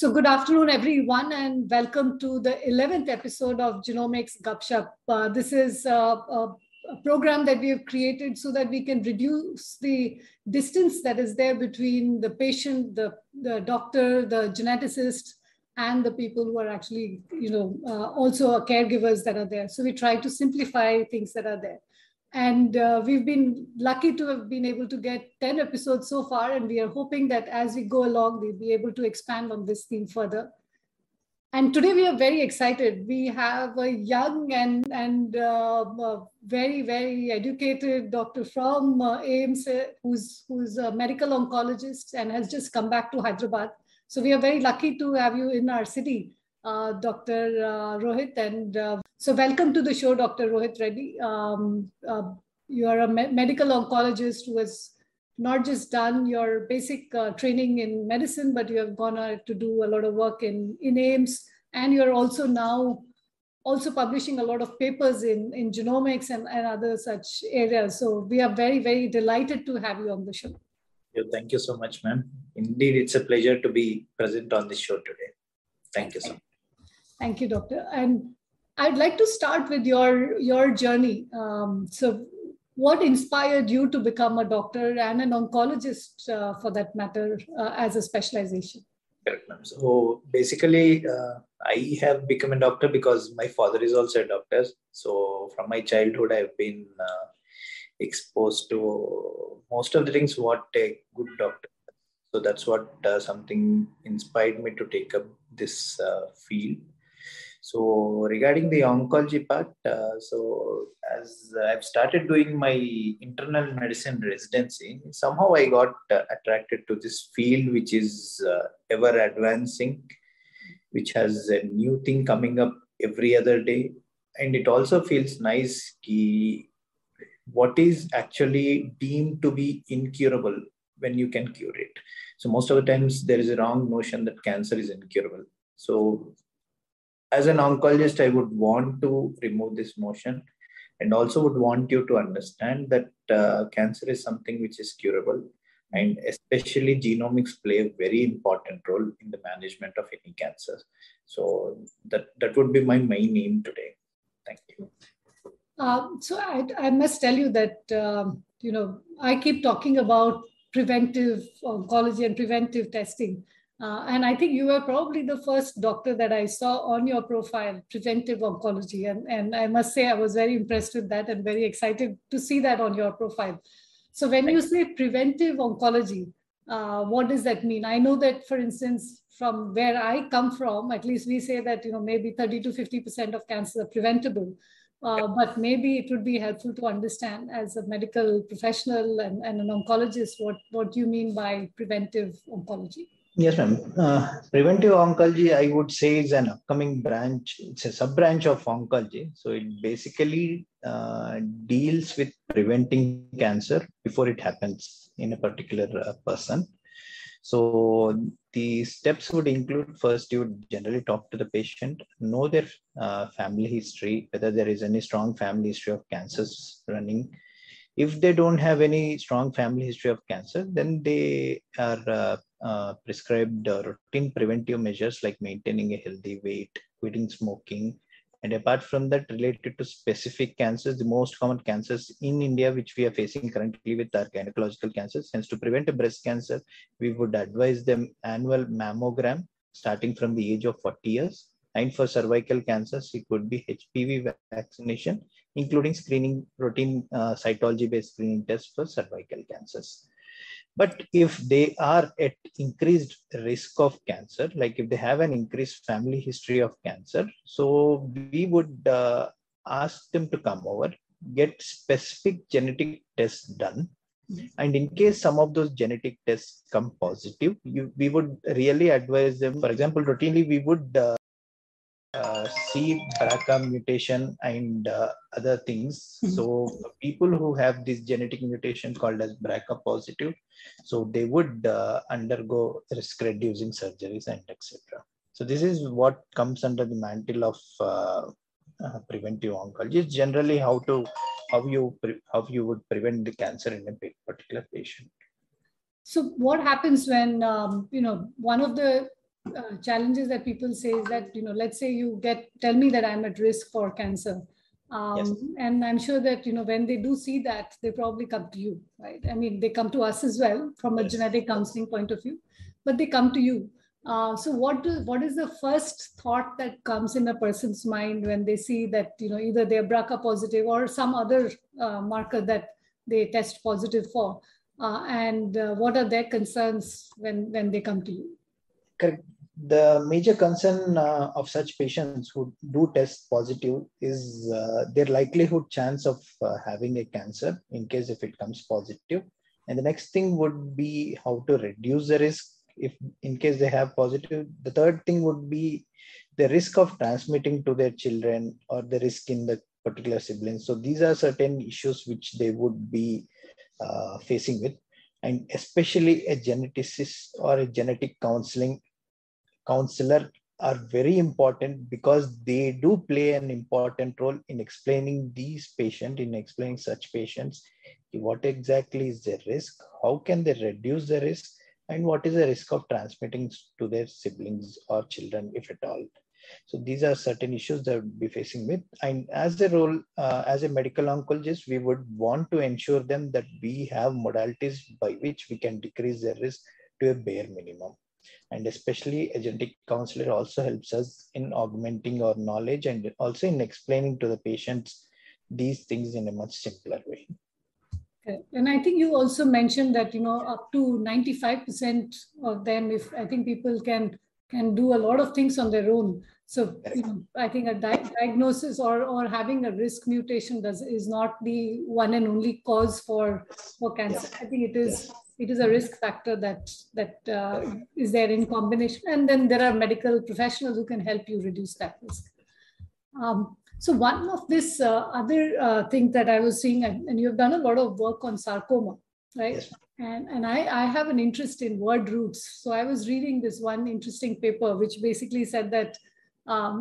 So good afternoon, everyone, and welcome to the 11th episode of Genomics Gupshup. This is a program that we have created so that we can reduce the distance that is there between the patient, the doctor, the geneticist, and the people who are actually, also our caregivers that are there. So we try to simplify things that are there. And we've been lucky to have been able to get 10 episodes so far, and we are hoping that as we go along, we'll be able to expand on this theme further. And today we are very excited. We have a young and very, very educated doctor from AIMS, who's a medical oncologist and has just come back to Hyderabad. So we are very lucky to have you in our city, Dr. Rohit. And so welcome to the show, Dr. Rohit Reddy. You are a medical oncologist who has not just done your basic training in medicine, but you have gone on to do a lot of work in AIMS. And you're also now publishing a lot of papers in genomics and other such areas. So we are very, very delighted to have you on the show. Thank you so much, ma'am. Indeed, it's a pleasure to be present on this show today. Thank you so much. Thank you, Doctor. And I'd like to start with your journey. So what inspired you to become a doctor and an oncologist for that matter as a specialization? Correct, ma'am. So basically, I have become a doctor because my father is also a doctor. So from my childhood, I've been exposed to most of the things what a good doctor. So that's what something inspired me to take up this field. So regarding the oncology part, so as I've started doing my internal medicine residency, somehow I got attracted to this field, which is ever advancing, which has a new thing coming up every other day. And it also feels nice what is actually deemed to be incurable when you can cure it. So most of the times there is a wrong notion that cancer is incurable. So as an oncologist, I would want to remove this notion and also would want you to understand that cancer is something which is curable, and especially genomics play a very important role in the management of any cancer. So that would be my main aim today. Thank you. So I must tell you that, I keep talking about preventive oncology and preventive testing. And I think you were probably the first doctor that I saw on your profile, preventive oncology. And I must say, I was very impressed with that and very excited to see that on your profile. So when you say preventive oncology, what does that mean? I know that, for instance, from where I come from, at least we say that, maybe 30 to 50% of cancers are preventable. But maybe it would be helpful to understand as a medical professional and an oncologist, what you mean by preventive oncology? Yes, ma'am. Preventive oncology, I would say, is an upcoming branch. It's a sub-branch of oncology. So it basically deals with preventing cancer before it happens in a particular person. So the steps would include, first, you would generally talk to the patient, know their family history, whether there is any strong family history of cancers running. If they don't have any strong family history of cancer, then they are prescribed routine preventive measures like maintaining a healthy weight, quitting smoking. And apart from that, related to specific cancers, the most common cancers in India, which we are facing currently with our gynecological cancers, hence to prevent a breast cancer, we would advise them annual mammogram starting from the age of 40 years. And for cervical cancers, it would be HPV vaccination, including screening, routine cytology-based screening tests for cervical cancers. But if they are at increased risk of cancer, like if they have an increased family history of cancer, so we would ask them to come over, get specific genetic tests done. And in case some of those genetic tests come positive, we would really advise them, for example, routinely we would see BRCA mutation and other things. So people who have this genetic mutation called as BRCA positive, so they would undergo risk reducing surgeries and etc. So this is what comes under the mantle of preventive oncology. It's generally how you would prevent the cancer in a particular patient. So what happens when one of the challenges that people say is that, you know, let's say you tell me that I'm at risk for cancer. Yes. And I'm sure that, you know, when they do see that, they probably come to you, right? I mean, they come to us as well from a genetic counseling point of view, but they come to you. So what is the first thought that comes in a person's mind when they see that, you know, either they're BRCA positive or some other marker that they test positive for? And what are their concerns when they come to you? Correct. The major concern of such patients who do test positive is their likelihood chance of having a cancer in case if it comes positive. And the next thing would be how to reduce the risk if in case they have positive. The third thing would be the risk of transmitting to their children or the risk in the particular siblings. So these are certain issues which they would be facing with, and especially a geneticist or a genetic counselor are very important because they do play an important role in explaining these patients, in explaining such patients, what exactly is their risk, how can they reduce the risk, and what is the risk of transmitting to their siblings or children, if at all. So these are certain issues that we'll be facing with. And as a role, as a medical oncologist, we would want to ensure them that we have modalities by which we can decrease their risk to a bare minimum. And especially a genetic counselor also helps us in augmenting our knowledge and also in explaining to the patients these things in a much simpler way. Okay. And I think you also mentioned that, you know, up to 95% of them, if I think people can do a lot of things on their own. So you know, I think a diagnosis or having a risk mutation is not the one and only cause for cancer. Yes. I think it is a risk factor that is there in combination. And then there are medical professionals who can help you reduce that risk. So one of this other thing that I was seeing, and you've done a lot of work on sarcoma, right? Yes. And I have an interest in word roots. So I was reading this one interesting paper, which basically said that,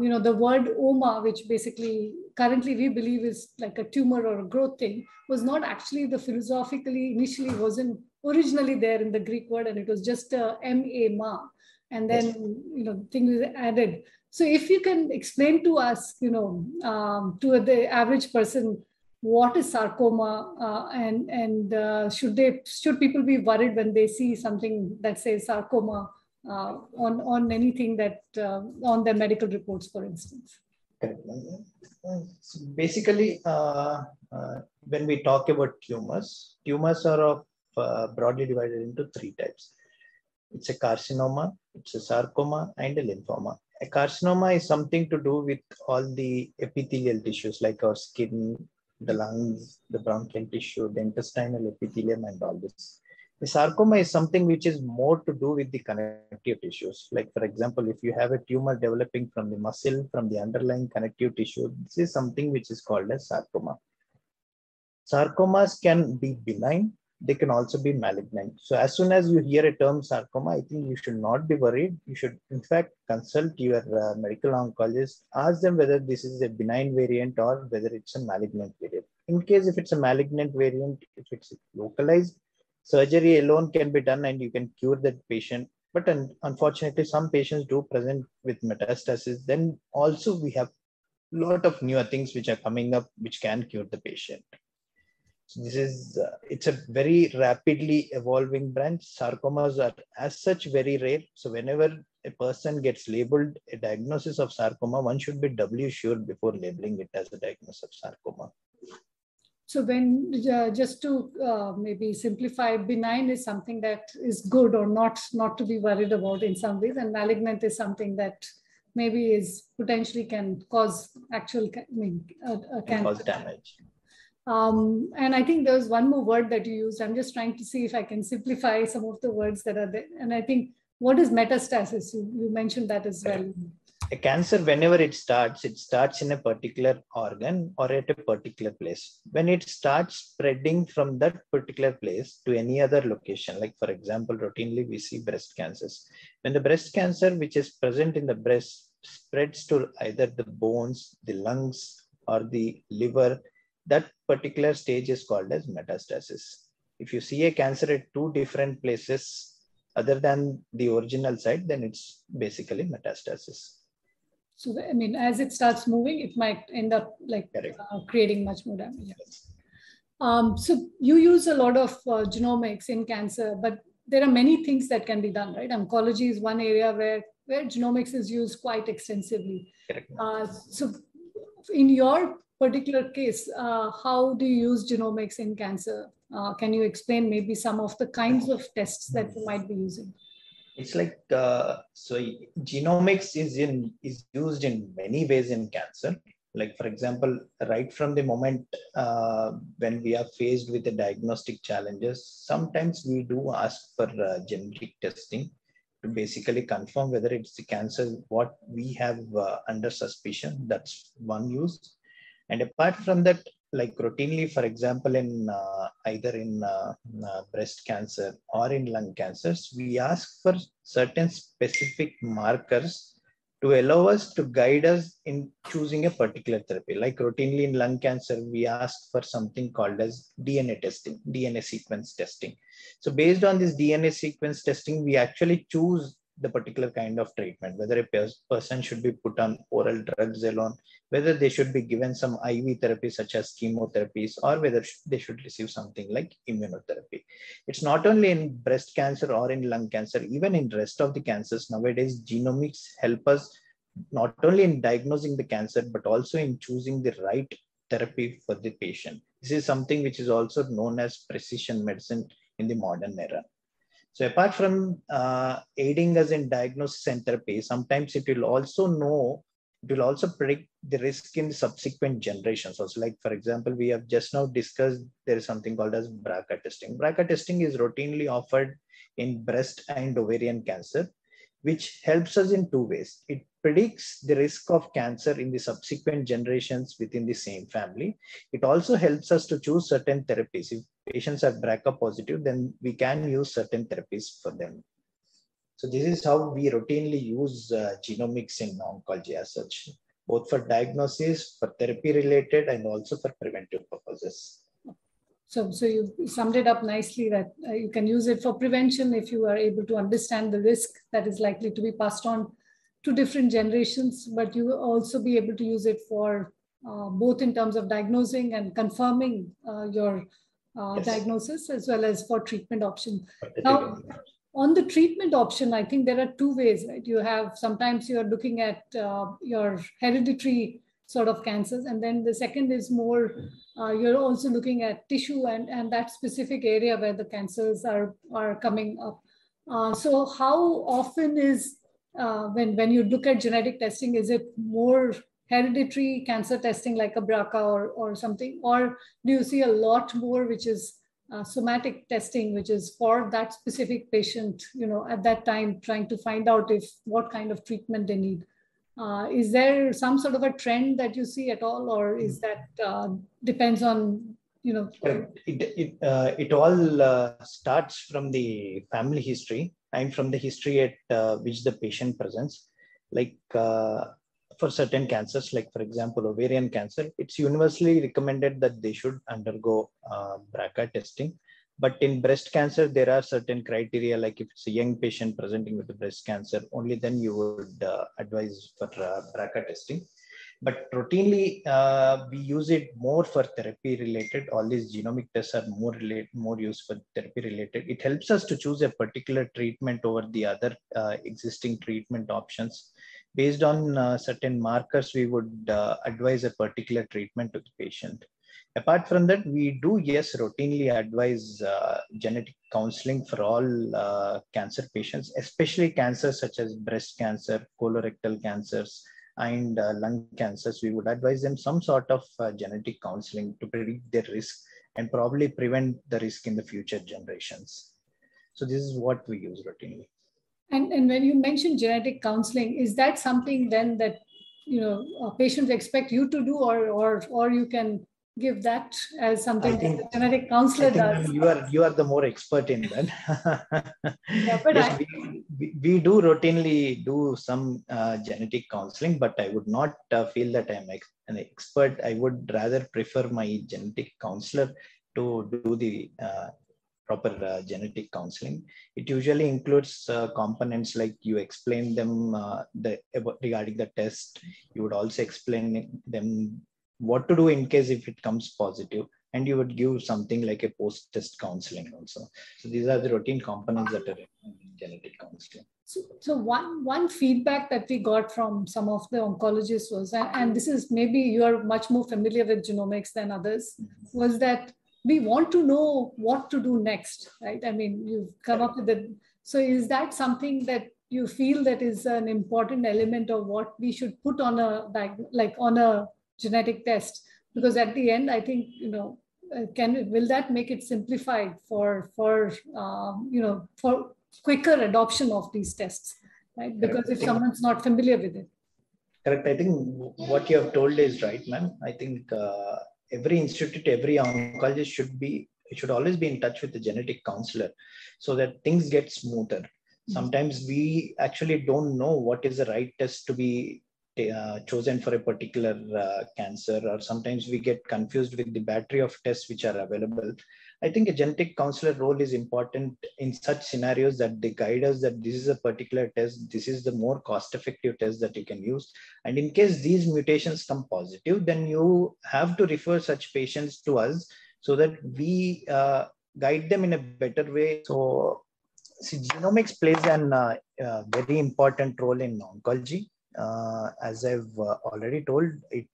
you know, the word oma, which basically currently we believe is like a tumor or a growth thing, was not actually the philosophically initially wasn't originally there in the Greek word, and it was just ma, and then, you know, thing was added. So if you can explain to us, you know, to the average person, what is sarcoma, and should people be worried when they see something that says sarcoma on anything that on their medical reports, for instance? So basically, when we talk about tumors are broadly divided into three types. It's a carcinoma, it's a sarcoma, and a lymphoma. A carcinoma is something to do with all the epithelial tissues like our skin, the lungs, the bronchial tissue, the intestinal epithelium, and all this. The sarcoma is something which is more to do with the connective tissues. Like, for example, if you have a tumor developing from the muscle, from the underlying connective tissue, this is something which is called as sarcoma. Sarcomas can be benign. They can also be malignant. So as soon as you hear a term sarcoma, I think you should not be worried. You should, in fact, consult your medical oncologist, ask them whether this is a benign variant or whether it's a malignant variant. In case if it's a malignant variant, if it's localized, surgery alone can be done and you can cure that patient. But unfortunately, some patients do present with metastasis. Then also we have a lot of newer things which are coming up which can cure the patient. This is, it's a very rapidly evolving branch. Sarcomas are as such very rare. So whenever a person gets labeled a diagnosis of sarcoma, one should be doubly sure before labeling it as a diagnosis of sarcoma. So when, just to maybe simplify, benign is something that is good or not to be worried about in some ways. And malignant is something that maybe is potentially can cause actual, I mean, can cause damage. And I think there was one more word that you used. I'm just trying to see if I can simplify some of the words that are there. And I think, what is metastasis? You mentioned that as well. A cancer, whenever it starts in a particular organ or at a particular place. When it starts spreading from that particular place to any other location, like for example, routinely we see breast cancers. When the breast cancer, which is present in the breast, spreads to either the bones, the lungs, or the liver, that particular stage is called as metastasis. If you see a cancer at two different places, other than the original site, then it's basically metastasis. So, I mean, as it starts moving, it might end up like creating much more damage. Yes. So you use a lot of genomics in cancer, but there are many things that can be done, right? Oncology is one area where genomics is used quite extensively. So in your particular case, how do you use genomics in cancer? Can you explain maybe some of the kinds of tests that you might be using? It's like, so genomics is used in many ways in cancer. Like, for example, right from the moment when we are faced with the diagnostic challenges, sometimes we do ask for genetic testing to basically confirm whether it's the cancer, what we have under suspicion. That's one use. And apart from that, like routinely, for example, in either in breast cancer or in lung cancers, we ask for certain specific markers to allow us to guide us in choosing a particular therapy. Like routinely in lung cancer, we ask for something called as DNA testing, DNA sequence testing. So based on this DNA sequence testing, we actually choose the particular kind of treatment, whether a person should be put on oral drugs alone, whether they should be given some IV therapy such as chemotherapies, or whether they should receive something like immunotherapy. It's not only in breast cancer or in lung cancer, even in rest of the cancers nowadays, genomics help us not only in diagnosing the cancer, but also in choosing the right therapy for the patient. This is something which is also known as precision medicine in the modern era. So apart from aiding us in diagnosis and therapy, sometimes it will also predict the risk in subsequent generations. Also, like for example, we have just now discussed, there is something called as BRCA testing. BRCA testing is routinely offered in breast and ovarian cancer, which helps us in two ways. It predicts the risk of cancer in the subsequent generations within the same family. It also helps us to choose certain therapies. If patients are BRCA positive, then we can use certain therapies for them. So this is how we routinely use genomics in oncology as such, both for diagnosis, for therapy related, and also for preventive purposes. So you summed it up nicely that you can use it for prevention if you are able to understand the risk that is likely to be passed on to different generations, but you will also be able to use it for both in terms of diagnosing and confirming your diagnosis, as well as for treatment option. Now, on the treatment option, I think there are two ways, right? You have, sometimes you're looking at your hereditary sort of cancers. And then the second is more, you're also looking at tissue and that specific area where the cancers are coming up. So how often is, when you look at genetic testing, is it more hereditary cancer testing like a BRCA or something? Or do you see a lot more, which is somatic testing, which is for that specific patient, you know, at that time, trying to find out if what kind of treatment they need? Is there some sort of a trend that you see at all, or is that depends on, you know? It all starts from the family history and from the history at which the patient presents. Like for certain cancers, like for example, ovarian cancer, it's universally recommended that they should undergo BRCA testing. But in breast cancer, there are certain criteria, like if it's a young patient presenting with the breast cancer, only then you would advise for BRCA testing. But routinely, we use it more for therapy related. All these genomic tests are more used for therapy related. It helps us to choose a particular treatment over the other existing treatment options. Based on certain markers, we would advise a particular treatment to the patient. Apart from that, we do, yes, routinely advise genetic counseling for all cancer patients, especially cancers such as breast cancer, colorectal cancers, and lung cancers. We would advise them some sort of genetic counseling to predict their risk and probably prevent the risk in the future generations. So this is what we use routinely. And when you mentioned genetic counseling, is that something then that, you know, patients expect you to do, or you can give that as something that the genetic counselor does? You are the more expert in that. Yeah, but yes, we do routinely do some genetic counseling, but I would not feel that I'm an expert. I would rather prefer my genetic counselor to do the proper genetic counseling. It usually includes components like you explain them regarding the test. You would also explain them what to do in case if it comes positive, and you would give something like a post-test counseling also. So these are the routine components that are in genetic counseling. So one feedback that we got from some of the oncologists was, and this is maybe you are much more familiar with genomics than others, was that we want to know what to do next, right? I mean, you've come up with it. So is that something that you feel that is an important element of what we should put on a, like on a genetic test? Because at the end, I think, you know, will that make it simplified for quicker adoption of these tests, right? Because if someone's not familiar with it. Correct. I think what you have told is right, ma'am. I think every institute, every oncologist should always be in touch with the genetic counselor so that things get smoother. Mm-hmm. Sometimes we actually don't know what is the right test to be chosen for a particular cancer, or sometimes we get confused with the battery of tests which are available. I think a genetic counselor role is important in such scenarios, that they guide us that this is a particular test, this is the more cost-effective test that you can use. And in case these mutations come positive, then you have to refer such patients to us so that we guide them in a better way. So, genomics plays an very important role in oncology. As I've already told, it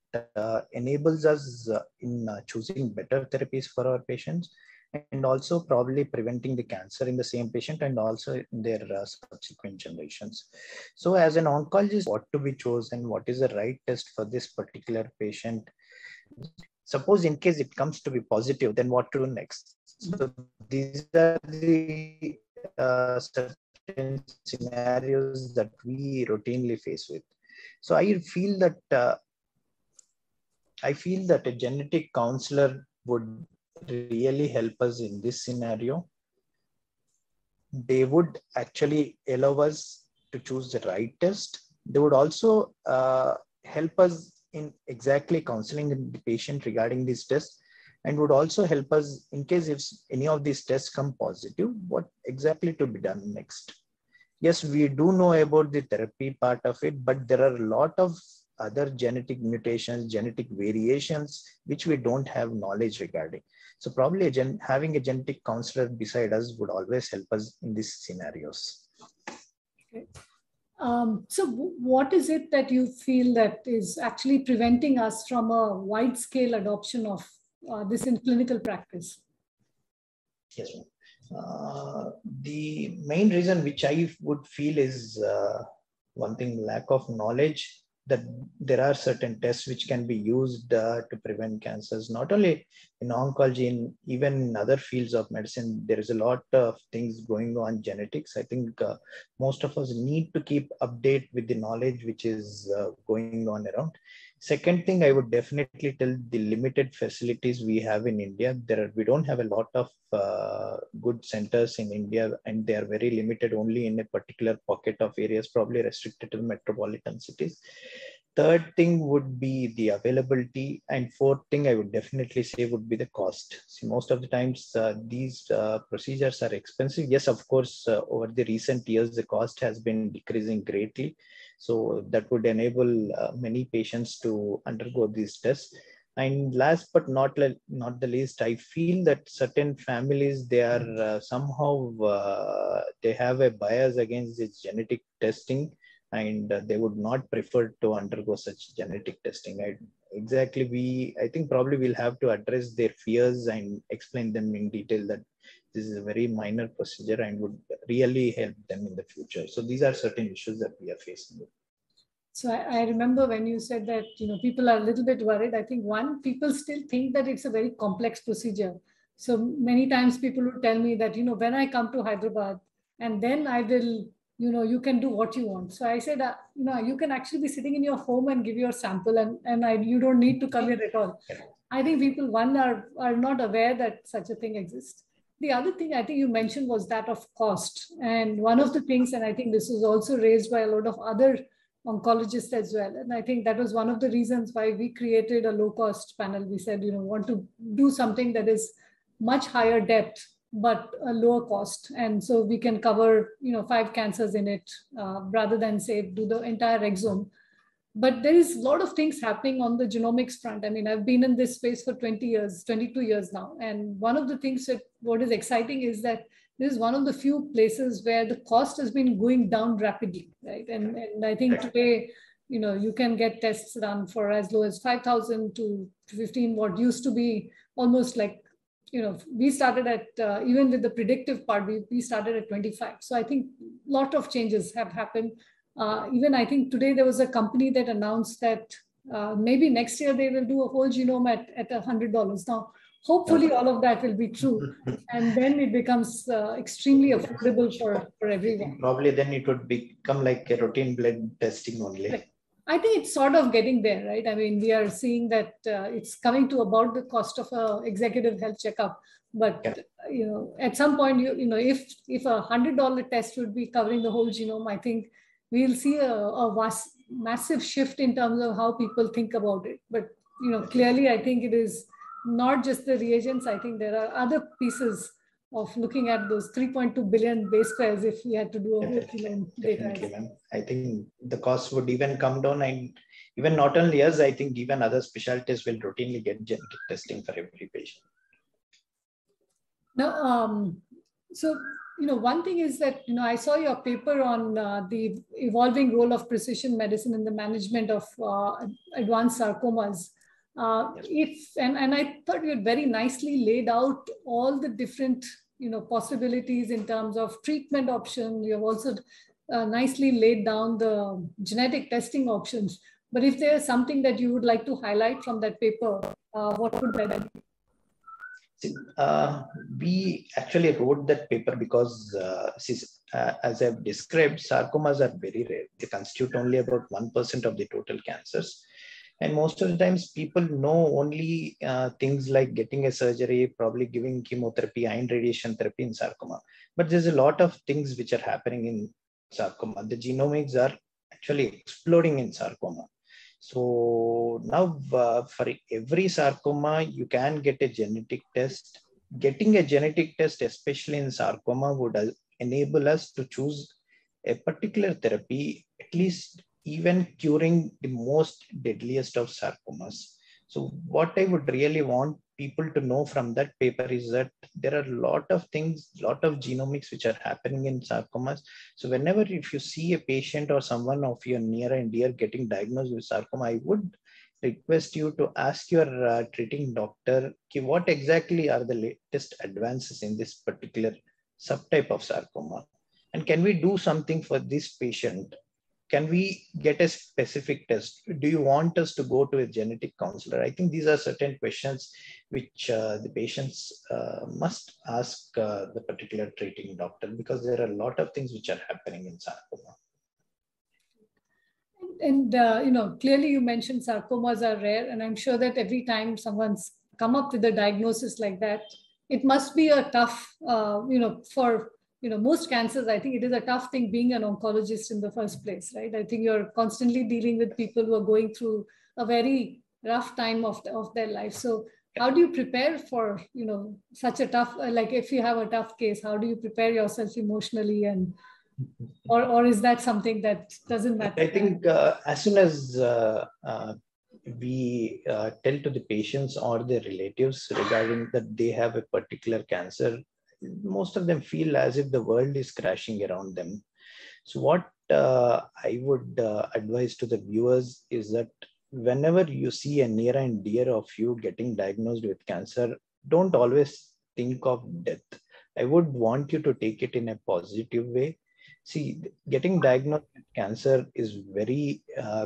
enables us in choosing better therapies for our patients, and also probably preventing the cancer in the same patient and also in their subsequent generations. So as an oncologist, what to be chosen, what is the right test for this particular patient? Suppose in case it comes to be positive, then what to do next? So these are the scenarios that we routinely face with. So I feel that a genetic counselor would really help us in this scenario. They would actually allow us to choose the right test. They would also help us in exactly counseling the patient regarding this test, and would also help us in case if any of these tests come positive, what exactly to be done next. Yes, we do know about the therapy part of it, but there are a lot of other genetic mutations, genetic variations, which we don't have knowledge regarding. So probably having a genetic counselor beside us would always help us in these scenarios. Okay. So what is it that you feel that is actually preventing us from a wide scale adoption of this in clinical practice? Yes, the main reason which I would feel is one thing, lack of knowledge that there are certain tests which can be used to prevent cancers. Not only in oncology, even in other fields of medicine, there is a lot of things going on genetics. I think most of us need to keep update with the knowledge which is going on around. Second thing, I would definitely tell the limited facilities we have in India. We don't have a lot of good centers in India, and they are very limited only in a particular pocket of areas, probably restricted to metropolitan cities. Third thing would be the availability, and fourth thing I would definitely say would be the cost. See, most of the times these procedures are expensive. Yes, of course, over the recent years, the cost has been decreasing greatly. So that would enable many patients to undergo these tests. And last but not the least, I feel that certain families, they are somehow, they have a bias against this genetic testing, and they would not prefer to undergo such genetic testing. I think probably we'll have to address their fears and explain them in detail that this is a very minor procedure and would really help them in the future. So these are certain issues that we are facing. So I remember when you said that, you know, people are a little bit worried. I think one, people still think that it's a very complex procedure. So many times people would tell me that, you know, when I come to Hyderabad and then I will, you know, you can do what you want. So I said, you know, you can actually be sitting in your home and give your sample, and you don't need to come here at all. I think people, one, are not aware that such a thing exists. The other thing I think you mentioned was that of cost. And one of the things, and I think this was also raised by a lot of other oncologists as well. And I think that was one of the reasons why we created a low cost panel. We said, you know, want to do something that is much higher depth but a lower cost. And so we can cover, you know, 5 cancers in it rather than say do the entire exome. But there is a lot of things happening on the genomics front. I mean, I've been in this space for 22 years now. And one of the things that what is exciting is that this is one of the few places where the cost has been going down rapidly, right? And I think today, you know, you can get tests done for as low as 5,000 to 15, what used to be almost like, you know, we started at, even with the predictive part, we started at 25. So I think a lot of changes have happened. Even I think today there was a company that announced that maybe next year they will do a whole genome at $100. Now, hopefully all of that will be true. And then it becomes extremely affordable for everyone. Probably then it would become like a routine blood testing only. Right. I think it's sort of getting there, right? I mean, we are seeing that it's coming to about the cost of an executive health checkup. But, you know, at some point, you know, if a $100 test would be covering the whole genome, I think we'll see a massive shift in terms of how people think about it. But, you know, clearly, I think it is not just the reagents. I think there are other pieces of looking at those 3.2 billion base pairs if we had to do a whole genome data. I think the cost would even come down, and even not only us, I think even other specialties will routinely get genetic testing for every patient. Now, so, you know, one thing is that, you know, I saw your paper on the evolving role of precision medicine in the management of advanced sarcomas. And I thought you had very nicely laid out all the different, you know, possibilities in terms of treatment option. You have also nicely laid down the genetic testing options. But if there is something that you would like to highlight from that paper, what would that be? We actually wrote that paper because, as I've described, sarcomas are very rare. They constitute only about 1% of the total cancers. And most of the times people know only things like getting a surgery, probably giving chemotherapy and radiation therapy in sarcoma. But there's a lot of things which are happening in sarcoma. The genomics are actually exploding in sarcoma. So now for every sarcoma, you can get a genetic test. Getting a genetic test, especially in sarcoma, would enable us to choose a particular therapy, at least even curing the most deadliest of sarcomas. So what I would really want people to know from that paper is that there are a lot of things, a lot of genomics which are happening in sarcomas. So whenever if you see a patient or someone of your near and dear getting diagnosed with sarcoma, I would request you to ask your treating doctor, okay, what exactly are the latest advances in this particular subtype of sarcoma? And can we do something for this patient? Can we get a specific test? Do you want us to go to a genetic counselor? I think these are certain questions which the patients must ask the particular treating doctor, because there are a lot of things which are happening in sarcoma. And you know, clearly you mentioned sarcomas are rare, and I'm sure that every time someone's come up with a diagnosis like that, it must be a tough, you know, for most cancers, I think it is a tough thing being an oncologist in the first place, right? I think you're constantly dealing with people who are going through a very rough time of their life. So how do you prepare for, you know, such a tough, like if you have a tough case, how do you prepare yourself emotionally? And, or is that something that doesn't matter? I think as soon as we tell to the patients or their relatives regarding that they have a particular cancer, most of them feel as if the world is crashing around them. So what I would advise to the viewers is that whenever you see a near and dear of you getting diagnosed with cancer, don't always think of death. I would want you to take it in a positive way. See, getting diagnosed with cancer is very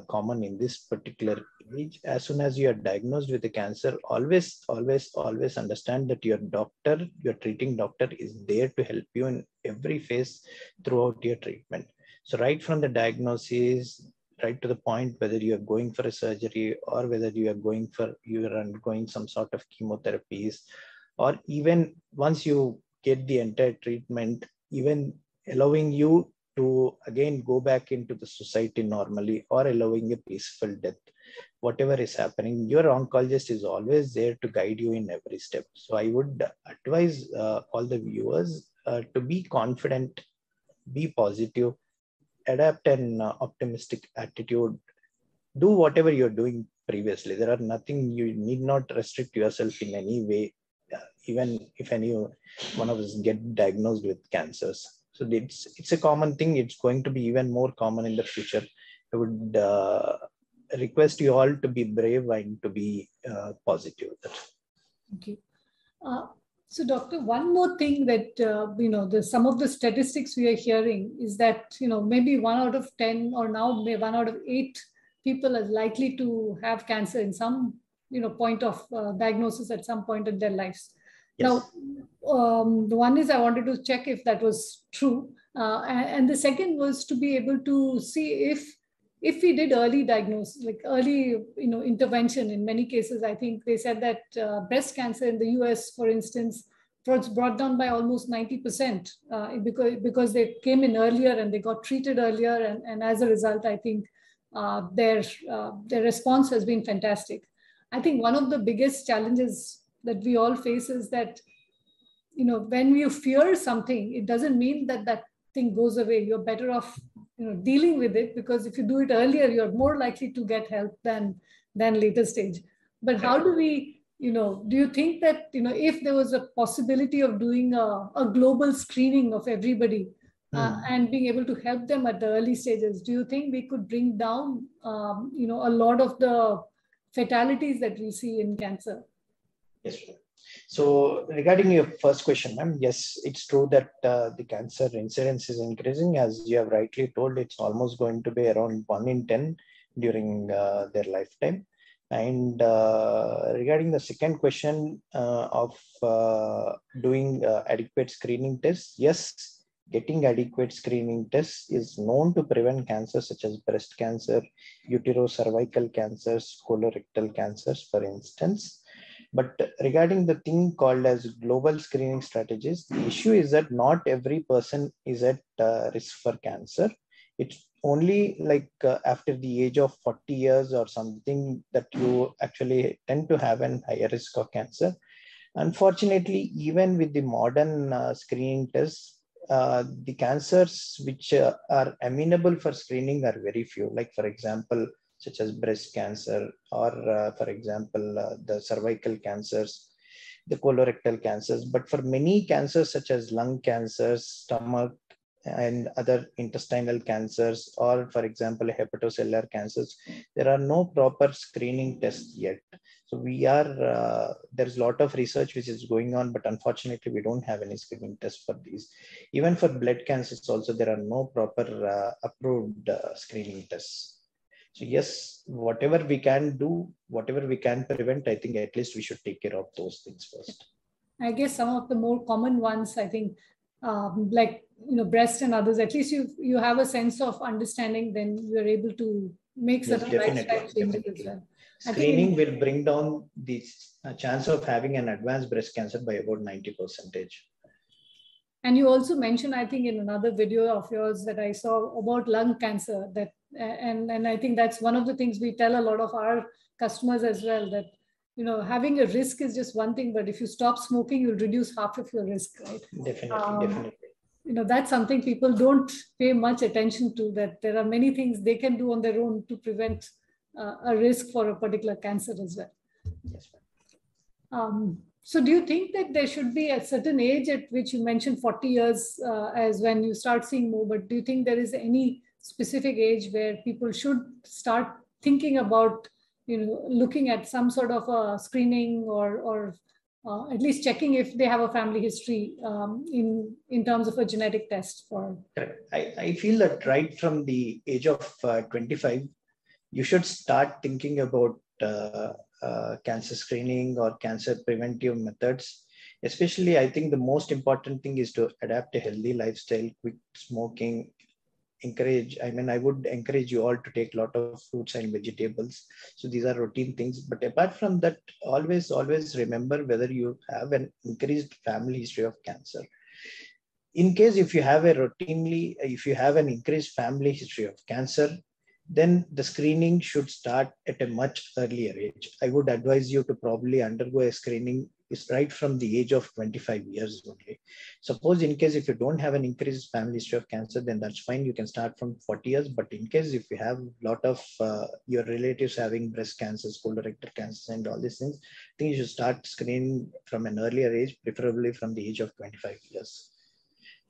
common in this particular age. As soon as you are diagnosed with the cancer, always, always, always understand that your doctor, your treating doctor is there to help you in every phase throughout your treatment. So right from the diagnosis, right to the point whether you are going for a surgery or whether you are going for, you are undergoing some sort of chemotherapies, or even once you get the entire treatment, even allowing you to again go back into the society normally or allowing a peaceful death. whatever is happening, your oncologist is always there to guide you in every step. So I would advise all the viewers to be confident, be positive, adapt an optimistic attitude, do whatever you're doing previously. There are nothing, you need not restrict yourself in any way, even if any one of us get diagnosed with cancers. So it's a common thing. It's going to be even more common in the future. I would request you all to be brave and to be positive. Okay. So doctor, one more thing that, some of the statistics we are hearing is that, maybe 1 out of 10 or now 1 out of 8 people are likely to have cancer in some, point of diagnosis at some point in their lives. Yes. Now, the one is I wanted to check if that was true. And the second was to be able to see if we did early diagnosis, like early intervention. In many cases, I think they said that breast cancer in the US, for instance, was brought down by almost 90% because they came in earlier and they got treated earlier. And as a result, I think their response has been fantastic. I think one of the biggest challenges that we all face is that, when you fear something, it doesn't mean that that thing goes away. You're better off, dealing with it, because if you do it earlier, you're more likely to get help than later stage. But how do we, do you think that, if there was a possibility of doing a global screening of everybody and being able to help them at the early stages, do you think we could bring down, a lot of the fatalities that we see in cancer? Yes. So regarding your first question, ma'am, yes, it's true that the cancer incidence is increasing. As you have rightly told, it's almost going to be around 1 in 10 during their lifetime. And regarding the second question of doing adequate screening tests, yes, getting adequate screening tests is known to prevent cancers such as breast cancer, uterocervical cancers, colorectal cancers, for instance. But regarding the thing called as global screening strategies, the issue is that not every person is at risk for cancer. It's only like after the age of 40 years or something that you actually tend to have a higher risk of cancer. Unfortunately, even with the modern screening tests, the cancers which are amenable for screening are very few. Like, for example, such as breast cancer, or for example, the cervical cancers, the colorectal cancers. But for many cancers, such as lung cancers, stomach, and other intestinal cancers, or for example, hepatocellular cancers, there are no proper screening tests yet. So there's a lot of research which is going on, but unfortunately, we don't have any screening tests for these. Even for blood cancers also, there are no proper approved screening tests. So yes, whatever we can do, whatever we can prevent, I think at least we should take care of those things first. I guess some of the more common ones, I think, like, breast and others, at least you have a sense of understanding, then you're able to make certain lifestyle changes as well. Screening will bring down the chance of having an advanced breast cancer by about 90%. And you also mentioned, I think, in another video of yours that I saw about lung cancer, that and I think that's one of the things we tell a lot of our customers as well, that having a risk is just one thing, but if you stop smoking, you'll reduce half of your risk, right? Definitely, definitely. That's something people don't pay much attention to, that there are many things they can do on their own to prevent a risk for a particular cancer as well. Yes, ma'am. So do you think that there should be a certain age at which, you mentioned 40 years as when you start seeing more, but do you think there is any specific age where people should start thinking about, looking at some sort of a screening or at least checking if they have a family history in terms of a genetic test for? Correct. I feel that right from the age of 25, you should start thinking about cancer screening or cancer preventive methods. Especially, I think the most important thing is to adapt a healthy lifestyle, quit smoking, I would encourage you all to take a lot of fruits and vegetables. So these are routine things. But apart from that, always remember whether you have an increased family history of cancer. In case if you have an increased family history of cancer, then the screening should start at a much earlier age. I would advise you to probably undergo a screening right from the age of 25 years only. Suppose in case if you don't have an increased family history of cancer, then that's fine. You can start from 40 years. But in case if you have a lot of your relatives having breast cancers, colorectal cancers, and all these things, I think you should start screening from an earlier age, preferably from the age of 25 years.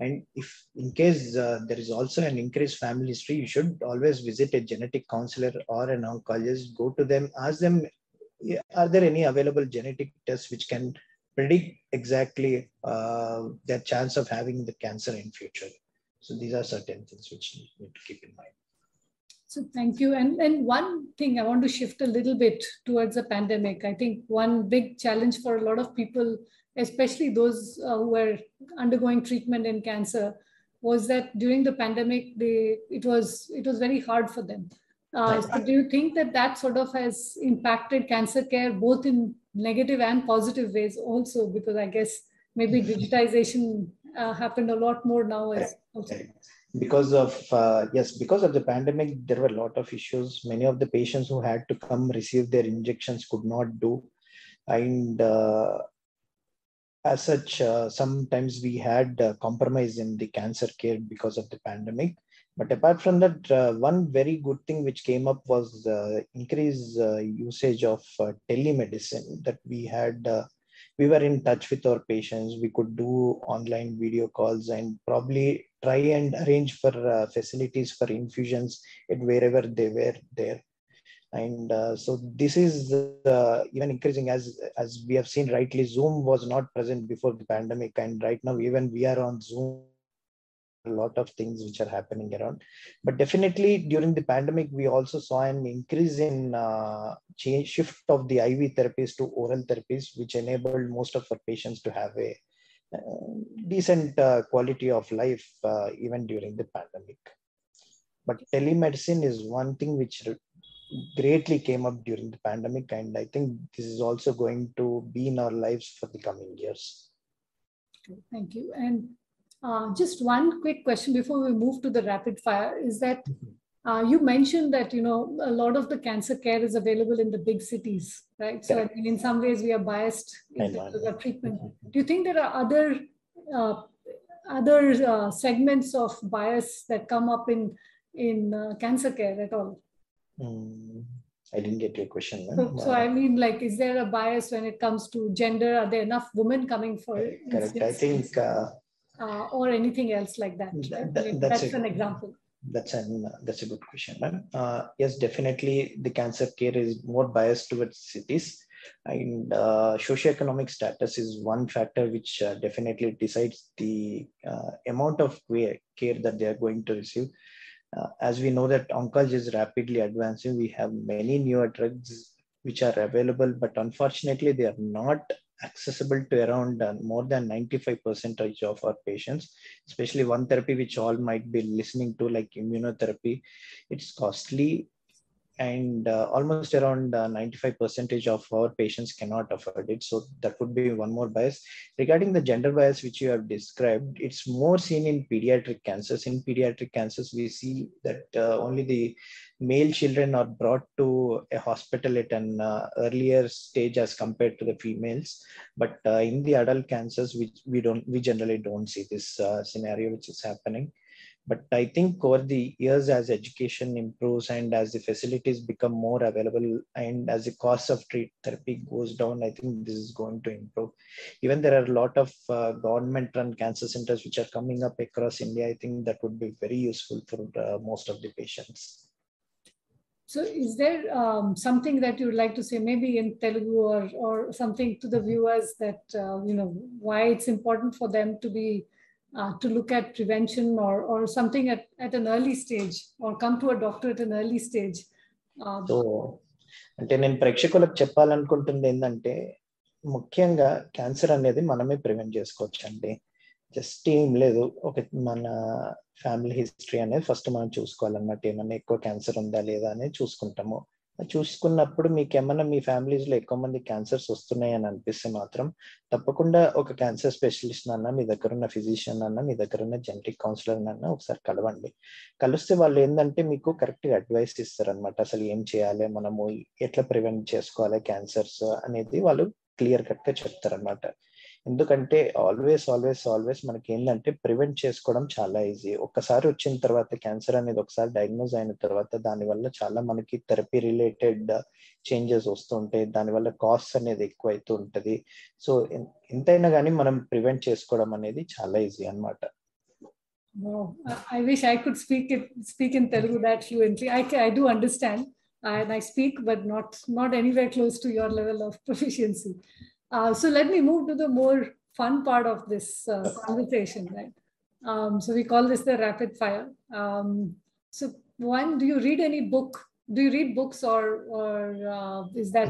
And if in case there is also an increased family history, you should always visit a genetic counselor or an oncologist, go to them, ask them, are there any available genetic tests which can predict exactly their chance of having the cancer in future? So these are certain things which you need to keep in mind. So thank you. And one thing I want to shift a little bit towards the pandemic. I think one big challenge for a lot of people, especially those who were undergoing treatment in cancer, was that during the pandemic, it was very hard for them. So do you think that that sort of has impacted cancer care both in negative and positive ways also? Because I guess maybe digitization happened a lot more now. Because of the pandemic, there were a lot of issues. Many of the patients who had to come receive their injections could not do. And as such, sometimes we had compromise in the cancer care because of the pandemic. But apart from that, one very good thing which came up was increased usage of telemedicine, that we had. We were in touch with our patients. We could do online video calls and probably try and arrange for facilities for infusions at wherever they were there. And so this is even increasing, as we have seen rightly, Zoom was not present before the pandemic. And right now, even we are on Zoom. A lot of things which are happening around, but definitely during the pandemic, we also saw an increase in shift of the IV therapies to oral therapies, which enabled most of our patients to have a decent quality of life even during the pandemic. But telemedicine is one thing which greatly came up during the pandemic, and I think this is also going to be in our lives for the coming years. Okay, thank you. And just one quick question before we move to the rapid fire is that you mentioned that, you know, a lot of the cancer care is available in the big cities, right? So I mean, in some ways we are biased in terms of our treatment. Do you think there are other segments of bias that come up in cancer care at all? I didn't get your question. So I mean, like, is there a bias when it comes to gender? Are there enough women coming for it? Correct. I think... or anything else like that. Right? That's an example. That's a good question, ma'am. Yes, definitely the cancer care is more biased towards cities, and socioeconomic status is one factor which definitely decides the amount of care that they are going to receive. As we know that oncology is rapidly advancing, we have many newer drugs which are available, but unfortunately they are not accessible to around more than 95% of our patients, especially one therapy which all might be listening to, like immunotherapy. It's costly, and almost around 95% of our patients cannot afford it. So that would be one more bias. Regarding the gender bias, which you have described, it's more seen in pediatric cancers. In pediatric cancers, we see that only the male children are brought to a hospital at an earlier stage as compared to the females. But in the adult cancers, we generally don't see this scenario which is happening. But I think over the years, as education improves and as the facilities become more available and as the cost of therapy goes down, I think this is going to improve. Even there are a lot of government-run cancer centers which are coming up across India. I think that would be very useful for most of the patients. So is there something that you would like to say, maybe in Telugu or something to the viewers that, you know, why it's important for them to be to look at prevention or something at an early stage, or come to a doctor at an early stage? So, ante nenu prakshikuలకు చెప్పాలనుకుంటుంది ఏంటంటే, ముఖ్యంగా cancer అనేది మనమే prevent చేసుకోవచ్చు అండి. Just ఏం లేదు, ఒక మన ఫ్యామిలీ హిస్టరీ అనేది ఫస్ట్ మనం చూసుకోవాలన్నమాట. ఏమన్నా ఎక్కువ క్యాన్సర్ ఉందా లేదా అనేది చూసుకుంటాము. చూసుకున్నప్పుడు మీకు ఏమన్నా మీ ఫ్యామిలీస్లో ఎక్కువ మంది క్యాన్సర్స్ వస్తున్నాయని అనిపిస్తే మాత్రం తప్పకుండా ఒక క్యాన్సర్ స్పెషలిస్ట్ అన్న మీ దగ్గర ఉన్న ఫిజిషియన్ అన్న మీ దగ్గర ఉన్న జెనెటిక్ కౌన్సిలర్ అన్న ఒకసారి కలవండి. కలిస్తే వాళ్ళు ఏంటంటే మీకు కరెక్ట్గా అడ్వైస్ ఇస్తారు అనమాట. అసలు ఏం చేయాలి, మనము ఎట్లా ప్రివెంట్ చేసుకోవాలి క్యాన్సర్స్ అనేది వాళ్ళు క్లియర్ కట్గా చెప్తారనమాట. ఎందుకంటే ఆల్వేస్ మనకి ఏంటంటే ప్రివెంట్ చేసుకోవడం చాలా ఈజీ. ఒక్కసారి వచ్చిన తర్వాత క్యాన్సర్ అనేది ఒకసారి డయాగ్నోజ్ అయిన తర్వాత దానివల్ల చాలా మనకి థెరపీ రిలేటెడ్ చేంజెస్ వస్తూ ఉంటాయి, దానివల్ల కాస్ట్ అనేది ఎక్కువ అవుతూ ఉంటుంది. సో ఎంతైనా కానీ మనం ప్రివెంట్ చేసుకోవడం అనేది చాలా ఈజీ అనమాట. I wish I could speak in Telugu that fluently. I do understand and I speak, but not anywhere close to your level of proficiency. So let me move to the more fun part of this conversation, right? So we call this the rapid fire. So one, do you read any book? Do you read books or is that?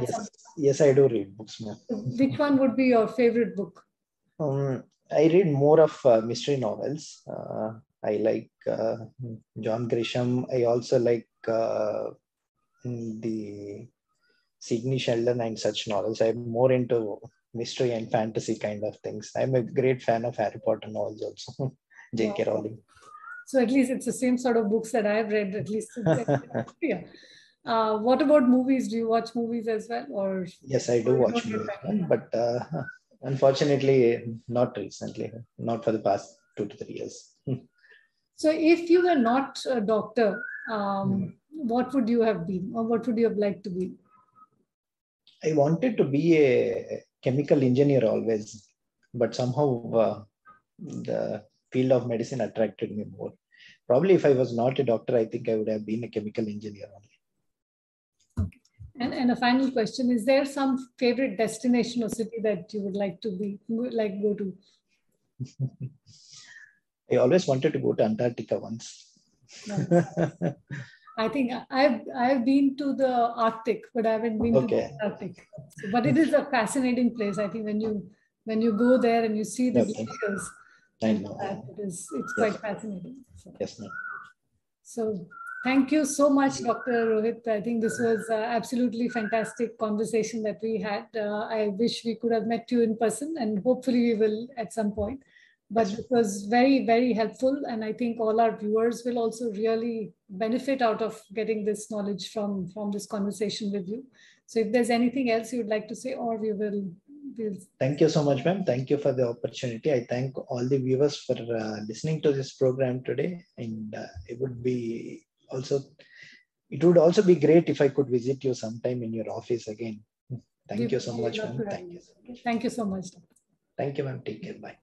Yes, I do read books, ma'am. Which one would be your favorite book? I read more of mystery novels. I like John Grisham. I also like the Sidney Sheldon and such novels. I'm more into mystery and fantasy kind of things. I'm a great fan of Harry Potter novels also. J.K. Rowling. So at least it's the same sort of books that I've read, at least. Yeah. What about movies? Do you watch movies as well? Or yes, I do watch movies, but unfortunately not recently, not for the past 2 to 3 years. So if you were not a doctor, what would you have been, or what would you have liked to be? I wanted to be a chemical engineer always, but somehow the field of medicine attracted me more. Probably if I was not a doctor, I think I would have been a chemical engineer only. Okay. And a final question, is there some favorite destination or city that you would like to go to? I always wanted to go to Antarctica once. Nice. I think I've been to the Arctic, but I haven't been to the Arctic. But it is a fascinating place. I think when you go there and you see the glaciers, I know it's quite fascinating. So, yes, ma'am. So thank you so much, Dr. Rohit. I think this was absolutely fantastic conversation that we had. I wish we could have met you in person, and hopefully we will at some point. But it was very, very helpful. And I think all our viewers will also really benefit out of getting this knowledge from this conversation with you. So if there's anything else you would like to say, or we will... Thank you so much, ma'am. Thank you for the opportunity. I thank all the viewers for listening to this program today. And it would also be great if I could visit you sometime in your office again. Thank you so much, ma'am. Thank you so much. Thank you, ma'am. Take care. Bye.